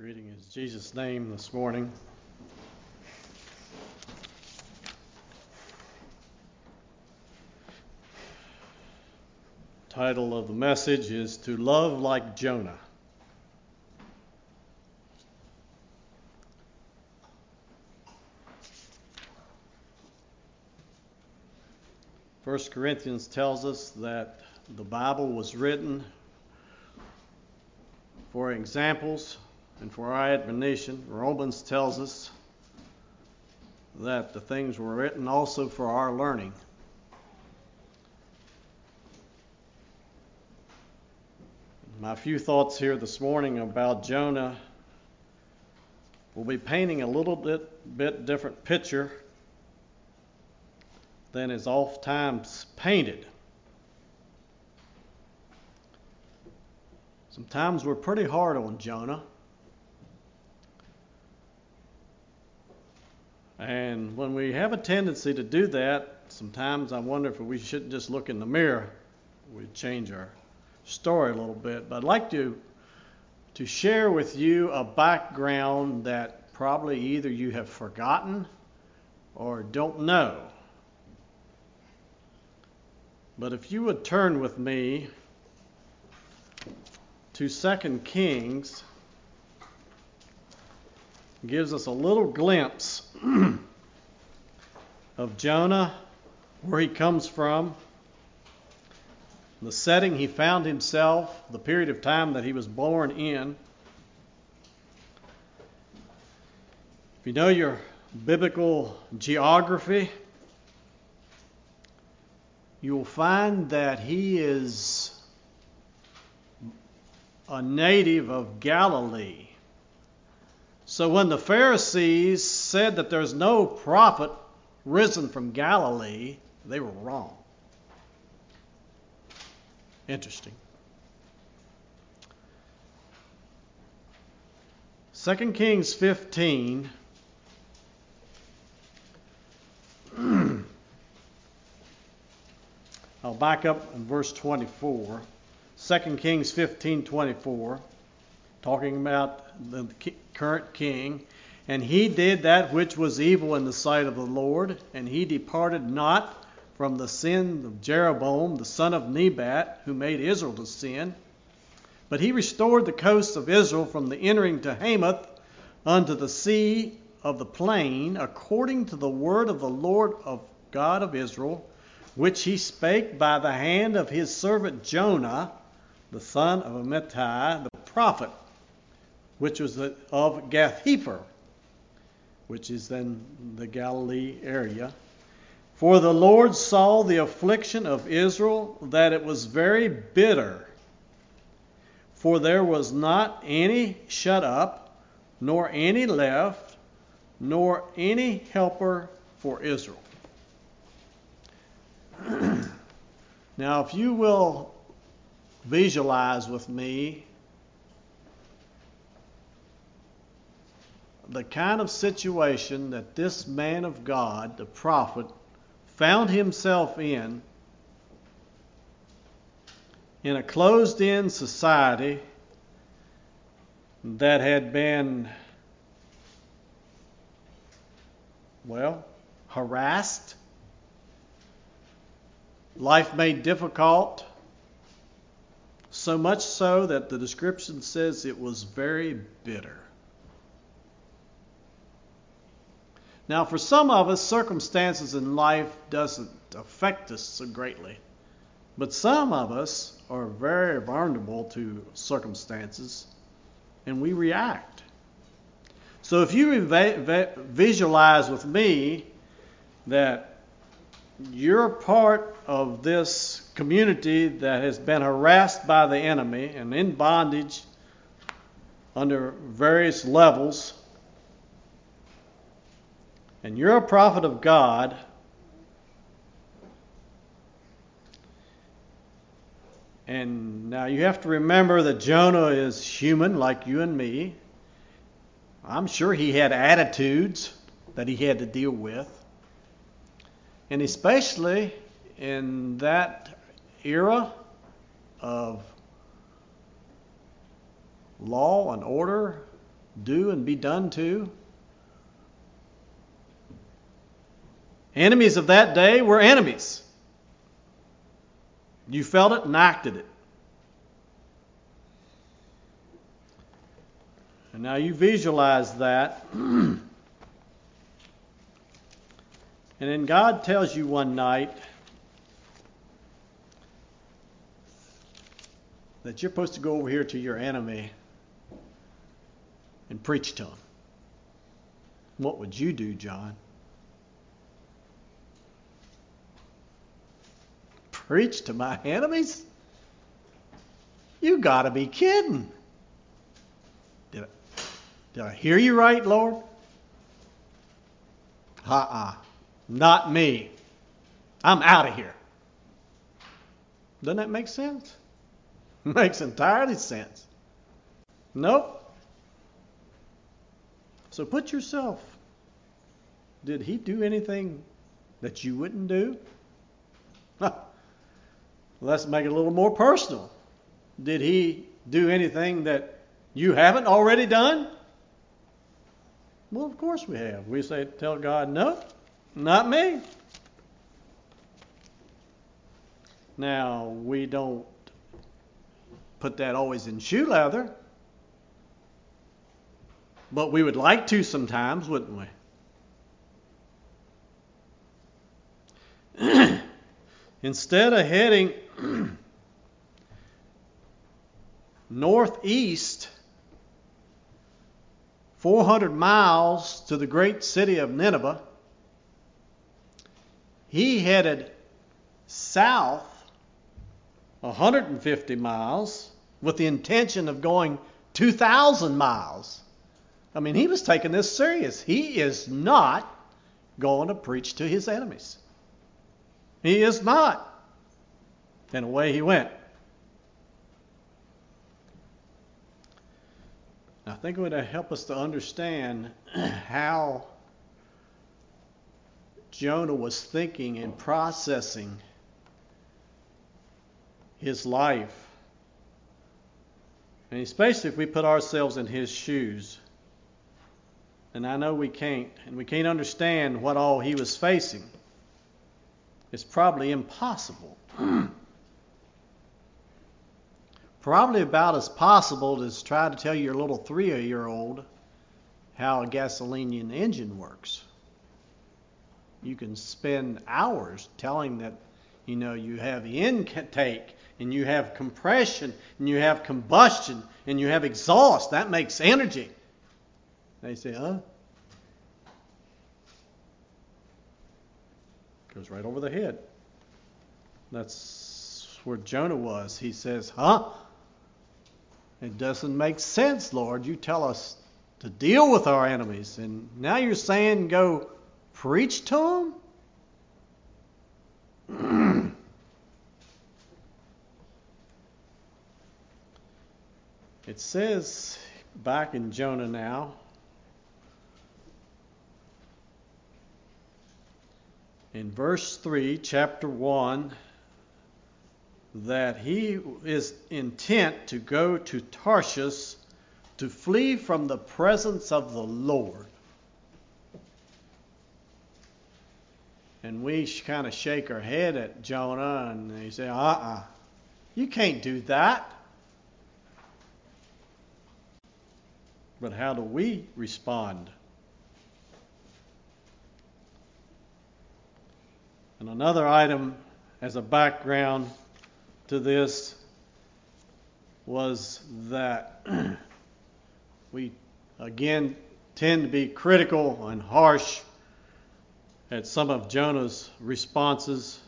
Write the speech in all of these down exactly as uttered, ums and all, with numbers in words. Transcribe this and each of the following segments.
greeting is Jesus' name this morning. Title of the message is To Love Like Jonah. First Corinthians tells us that the Bible was written for examples and for our admonition. Romans tells us that the things were written also for our learning. My few thoughts here this morning about Jonah will be painting a little bit, bit different picture than is oft times painted. Sometimes we're pretty hard on Jonah. And when we have a tendency to do that, sometimes I wonder if we shouldn't just look in the mirror. We'd change our story a little bit. But I'd like to, to share with you a background that probably either you have forgotten or don't know. But if you would turn with me to Second Kings, gives us a little glimpse of Jonah, where he comes from, the setting he found himself, the period of time that he was born in. If you know your biblical geography, you will find that he is a native of Galilee. So when the Pharisees said that there's no prophet risen from Galilee, they were wrong. Interesting. Second Kings fifteen I'll back up in verse twenty-four. Second Kings fifteen twenty-four, talking about the current king. And he did that which was evil in the sight of the Lord, and he departed not from the sin of Jeroboam, the son of Nebat, who made Israel to sin. But he restored the coasts of Israel from the entering to Hamath unto the sea of the plain, according to the word of the Lord of God of Israel, which he spake by the hand of his servant Jonah, the son of Amittai, the prophet, which was the, of Gath-hepher, which is then the Galilee area. For the Lord saw the affliction of Israel, that it was very bitter. For there was not any shut up, nor any left, nor any helper for Israel. Now, if you will visualize with me the kind of situation that this man of God, the prophet, found himself in, in a closed-in society that had been, well, harassed, life made difficult, so much so that the description says it was very bitter. Now, for some of us, circumstances in life doesn't affect us so greatly. But some of us are very vulnerable to circumstances, and we react. So if you visualize with me that you're part of this community that has been harassed by the enemy and in bondage under various levels, and you're a prophet of God, and now you have to remember that Jonah is human like you and me. I'm sure he had attitudes that he had to deal with. And especially in that era of law and order do and be done to. Enemies of that day were enemies. You felt it and acted it. And now you visualize that. And then God tells you one night that you're supposed to go over here to your enemy and preach to him. What would you do, John? Preach to my enemies? You got to be kidding. Did I, did I hear you right, Lord? Uh-uh. Not me. I'm out of here. Doesn't that make sense? Makes entirely sense. Nope. So put yourself. Did he do anything that you wouldn't do? Huh. Let's make it a little more personal. Did he do anything that you haven't already done? Well, of course we have. We say, tell God, no, not me. Now, we don't put that always in shoe leather. But we would like to sometimes, wouldn't we? Instead of heading northeast four hundred miles to the great city of Nineveh, he headed south one hundred fifty miles with the intention of going two thousand miles. I mean, he was taking this serious. He is not going to preach to his enemies. He is not. And away he went. I think it would help us to understand how Jonah was thinking and processing his life. And especially if we put ourselves in his shoes. And I know we can't. And we can't understand what all he was facing. It's probably impossible. Probably about as possible as try to tell your little three-year-old how a gasoline engine works. You can spend hours telling that, you know, you have intake, and you have compression, and you have combustion, and you have exhaust. That makes energy. They say, huh? Goes right over the head. That's where Jonah was. He says, huh? It doesn't make sense, Lord. You tell us to deal with our enemies. And now you're saying go preach to them? It says back in Jonah now, in verse three, chapter one, that he is intent to go to Tarshish to flee from the presence of the Lord. And we kind of shake our head at Jonah and they say, uh-uh, you can't do that. But how do we respond? And another item as a background to this was that we, again, tend to be critical and harsh at some of Jonah's responses.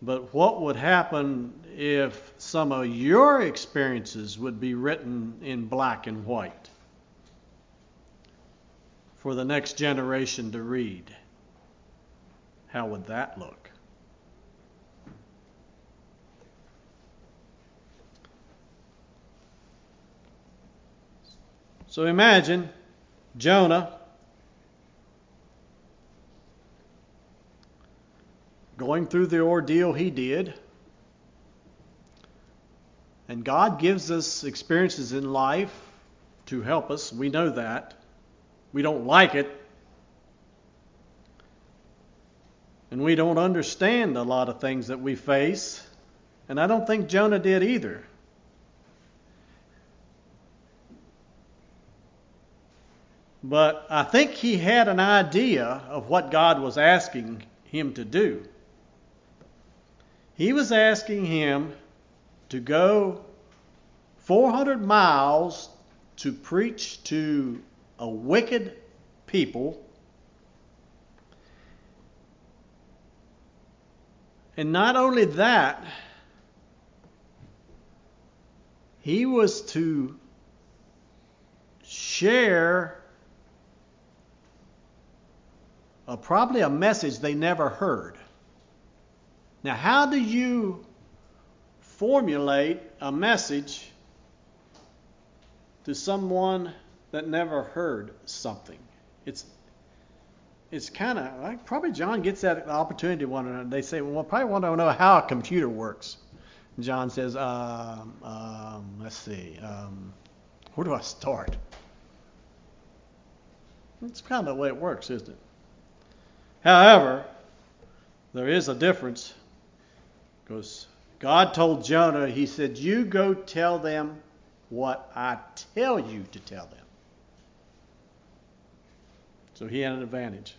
But what would happen if some of your experiences would be written in black and white for the next generation to read? How would that look? So imagine Jonah going through the ordeal he did. And God gives us experiences in life to help us. We know that. We don't like it. And we don't understand a lot of things that we face. And I don't think Jonah did either. But I think he had an idea of what God was asking him to do. He was asking him to go four hundred miles to preach to a wicked people . And not only that, he was to share a, probably a message they never heard. Now, how do you formulate a message to someone that never heard something? It's It's kind of like probably John gets that opportunity one and they say, well, probably want to know how a computer works. And John says, um, um, let's see, um, where do I start? That's kind of the way it works, isn't it? However, there is a difference because God told Jonah, he said, you go tell them what I tell you to tell them. So he had an advantage.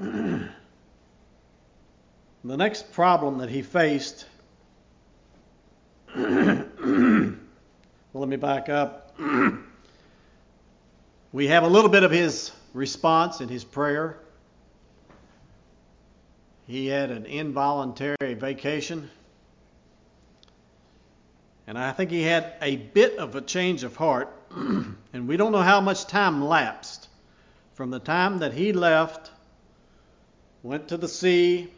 The next problem that he faced, well, let me back up. We have a little bit of his response in his prayer. He had an involuntary vacation. And I think he had a bit of a change of heart, and we don't know how much time lapsed from the time that he left, went to the sea,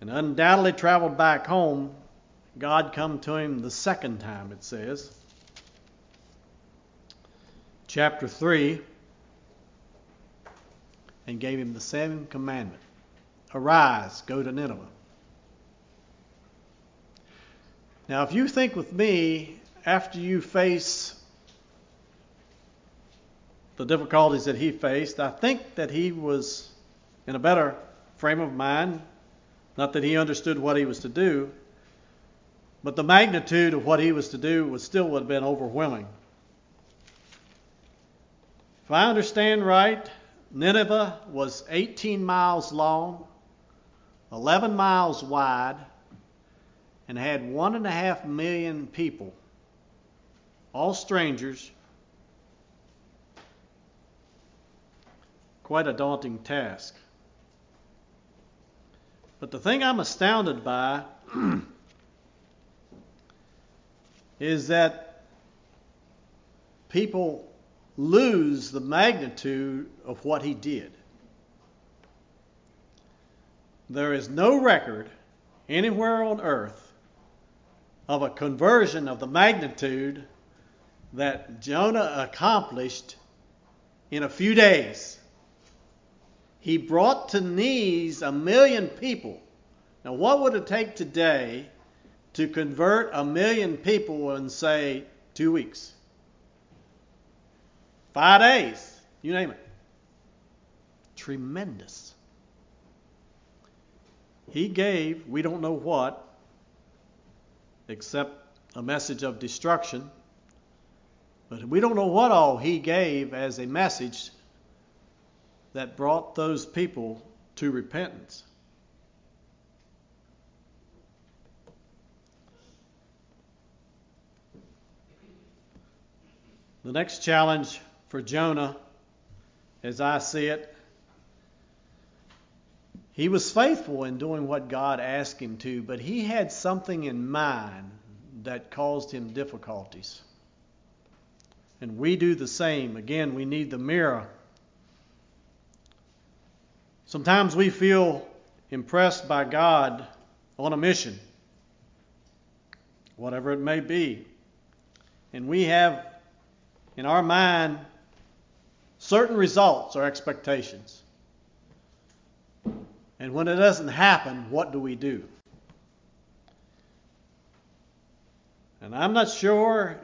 and undoubtedly traveled back home. God come to him the second time, it says. Chapter three, and gave him the same commandment. Arise, go to Nineveh. Now, if you think with me, after you face the difficulties that he faced, I think that he was in a better frame of mind. Not that he understood what he was to do, but the magnitude of what he was to do was still would have been overwhelming. If I understand right, Nineveh was eighteen miles long, eleven miles wide, and had one and a half million people, all strangers. Quite a daunting task. But the thing I'm astounded by is that people lose the magnitude of what he did. There is no record anywhere on earth of a conversion of the magnitude that Jonah accomplished in a few days. He brought to knees a million people. Now, what would it take today to convert a million people in, say, two weeks? Five days, you name it. Tremendous. He gave, we don't know what, except a message of destruction. But we don't know what all he gave as a message that brought those people to repentance. The next challenge for Jonah, as I see it, he was faithful in doing what God asked him to, but he had something in mind that caused him difficulties. And we do the same. Again, we need the mirror. Sometimes we feel impressed by God on a mission, whatever it may be. And we have in our mind certain results or expectations. And when it doesn't happen, what do we do? And I'm not sure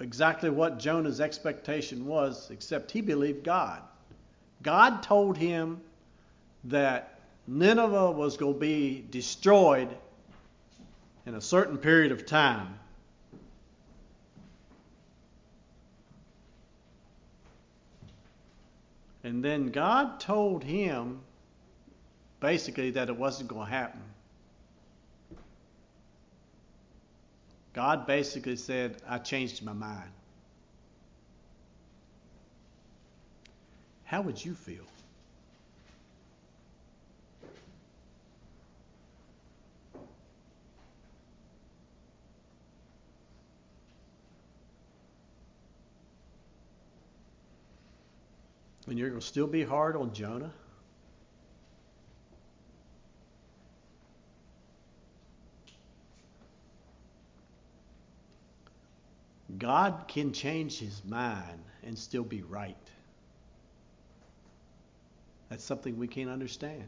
exactly what Jonah's expectation was, except he believed God. God told him that Nineveh was going to be destroyed in a certain period of time. And then God told him basically that it wasn't going to happen. God basically said, I changed my mind. How would you feel? And you're going to still be hard on Jonah? God can change his mind and still be right. That's something we can't understand.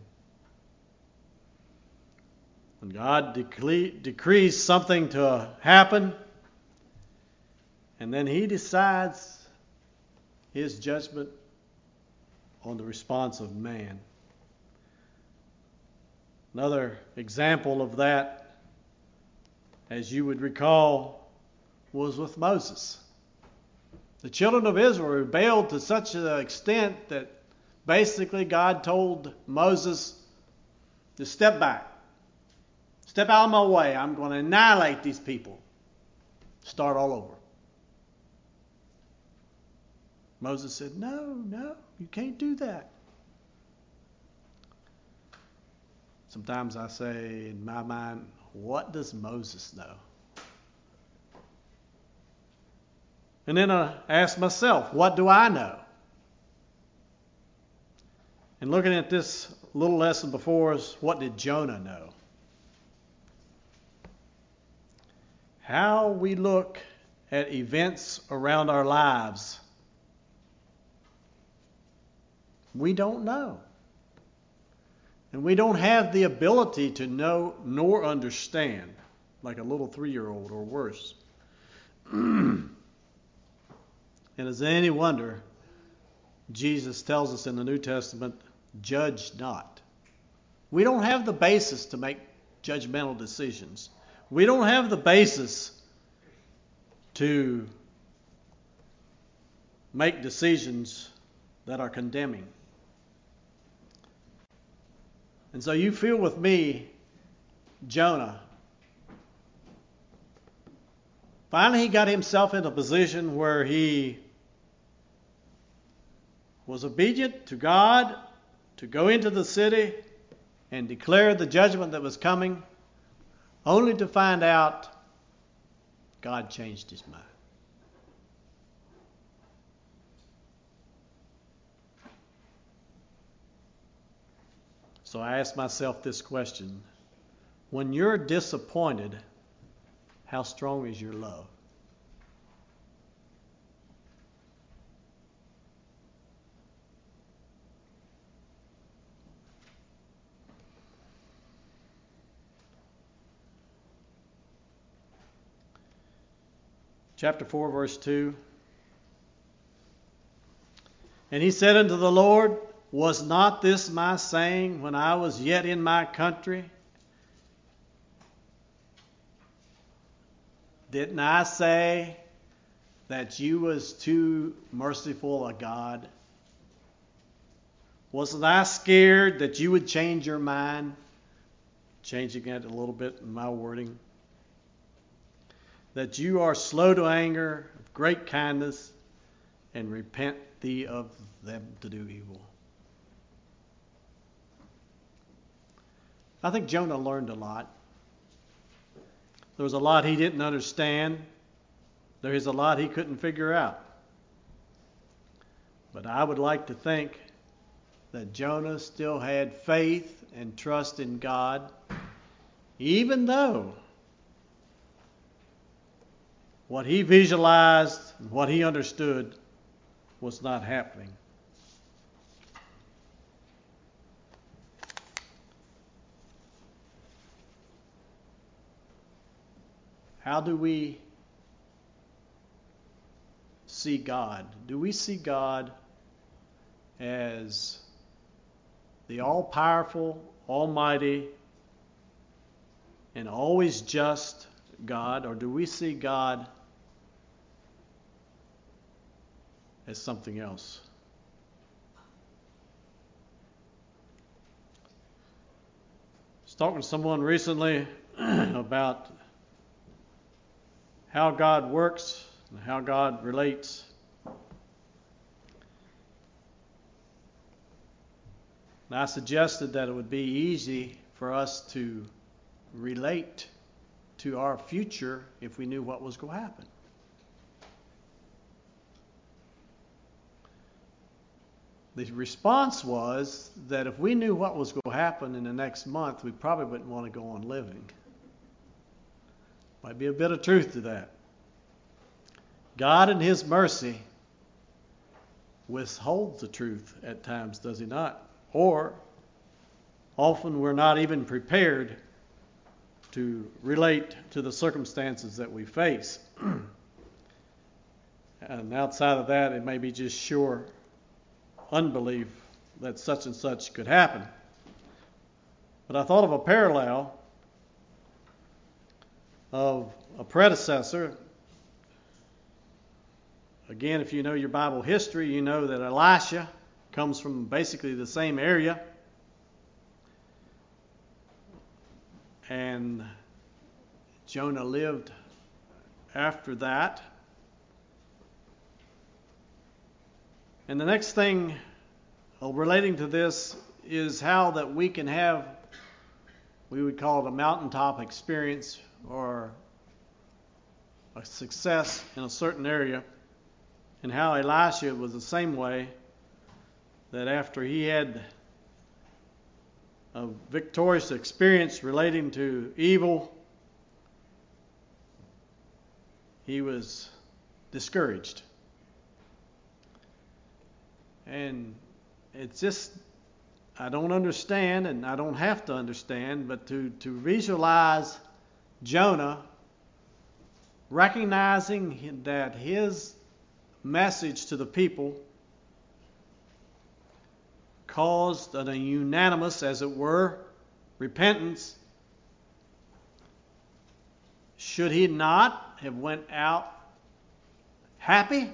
When God decle- decrees something to happen, and then he decides his judgment on the response of man. Another example of that, as you would recall, was with Moses. The children of Israel rebelled to such an extent that basically God told Moses to step back. Step out of my way. I'm going to annihilate these people. Start all over. Moses said, no, no, you can't do that. Sometimes I say in my mind, what does Moses know? And then I ask myself, what do I know? And looking at this little lesson before us, what did Jonah know? How we look at events around our lives, we don't know. And we don't have the ability to know nor understand, like a little three-year-old or worse. And is it any wonder Jesus tells us in the New Testament, judge not. We don't have the basis to make judgmental decisions. We don't have the basis to make decisions that are condemning. And so you feel with me, Jonah. Finally, he got himself in a position where he was obedient to God to go into the city and declare the judgment that was coming, only to find out God changed his mind. So I ask myself this question. When you're disappointed, how strong is your love? Chapter four, verse two. And he said unto the Lord, was not this my saying when I was yet in my country? Didn't I say that you was too merciful a God? Wasn't I scared that you would change your mind? Changing it a little bit in my wording. That you are slow to anger, of great kindness, and repent thee of them to do evil. I think Jonah learned a lot. There was a lot he didn't understand. There is a lot he couldn't figure out. But I would like to think that Jonah still had faith and trust in God, even though what he visualized and what he understood was not happening. How do we see God? Do we see God as the all-powerful, almighty, and always just God? Or do we see God as something else? I was talking to someone recently about how God works and how God relates. And I suggested that it would be easy for us to relate to our future if we knew what was going to happen. The response was that if we knew what was going to happen in the next month, we probably wouldn't want to go on living. Might be a bit of truth to that. God in his mercy withholds the truth at times, does he not? Or often we're not even prepared to relate to the circumstances that we face. And outside of that, it may be just sure unbelief that such and such could happen. But I thought of a parallel of a predecessor. Again, if you know your Bible history, you know that Elisha comes from basically the same area. And Jonah lived after that. And the next thing relating to this is how that we can have, we would call it a mountaintop experience, or a success in a certain area, and how Elisha was the same way, that after he had a victorious experience relating to evil, he was discouraged. And it's just, I don't understand, and I don't have to understand, but to, to visualize Jonah recognizing that his message to the people caused a unanimous, as it were, repentance. Should he not have went out happy?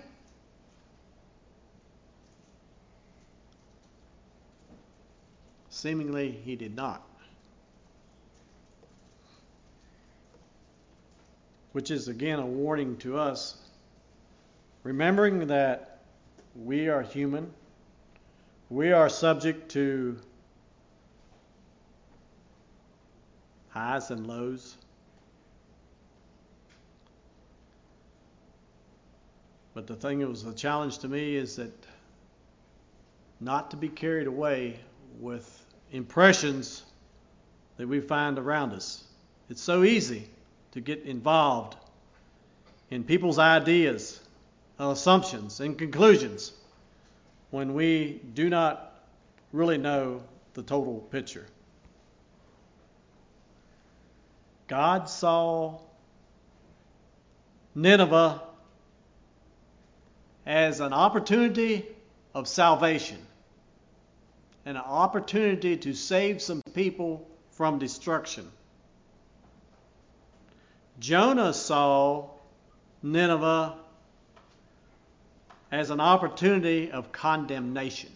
Seemingly he did not. Which is, again, a warning to us, remembering that we are human. We are subject to highs and lows. But the thing that was a challenge to me is that not to be carried away with impressions that we find around us. It's so easy to get involved in people's ideas, assumptions, and conclusions when we do not really know the total picture. God saw Nineveh as an opportunity of salvation, an opportunity to save some people from destruction. Jonah saw Nineveh as an opportunity of condemnation.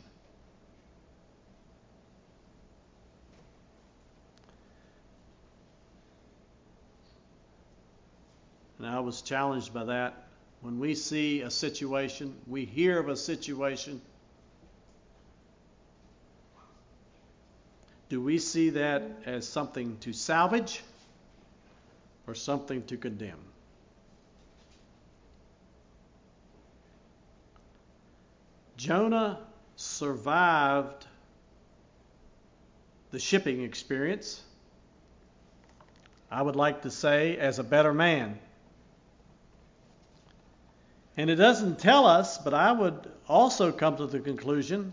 And I was challenged by that. When we see a situation, we hear of a situation, do we see that as something to salvage or something to condemn? Jonah survived the shipping experience, I would like to say, as a better man. And it doesn't tell us, but I would also come to the conclusion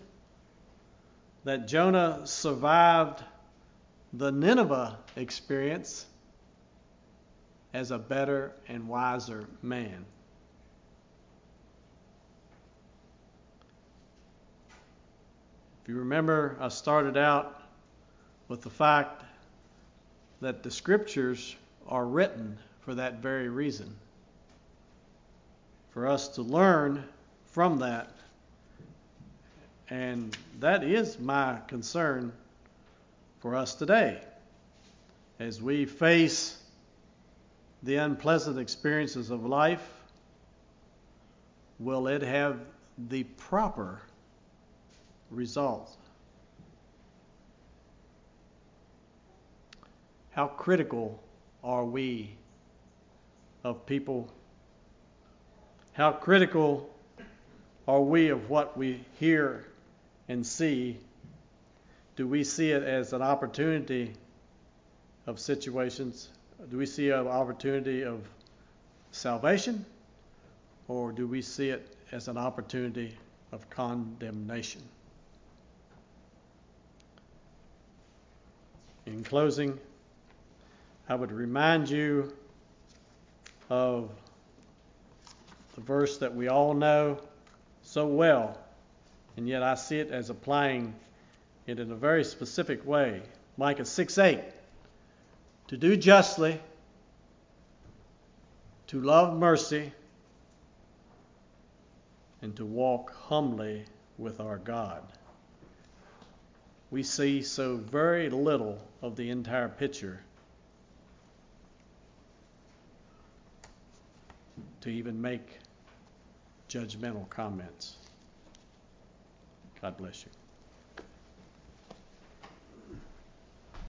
that Jonah survived the Nineveh experience as a better and wiser man. If you remember, I started out with the fact that the scriptures are written for that very reason, for us to learn from that. And that is my concern for us today, as we face the unpleasant experiences of life. Will it have the proper result? How critical are we of people? How critical are we of what we hear and see? Do we see it as an opportunity of situations? Do we see an opportunity of salvation? Or do we see it as an opportunity of condemnation? In closing, I would remind you of the verse that we all know so well, and yet I see it as applying it in a very specific way. Micah six eight. To do justly, to love mercy, and to walk humbly with our God. We see so very little of the entire picture to even make judgmental comments. God bless you.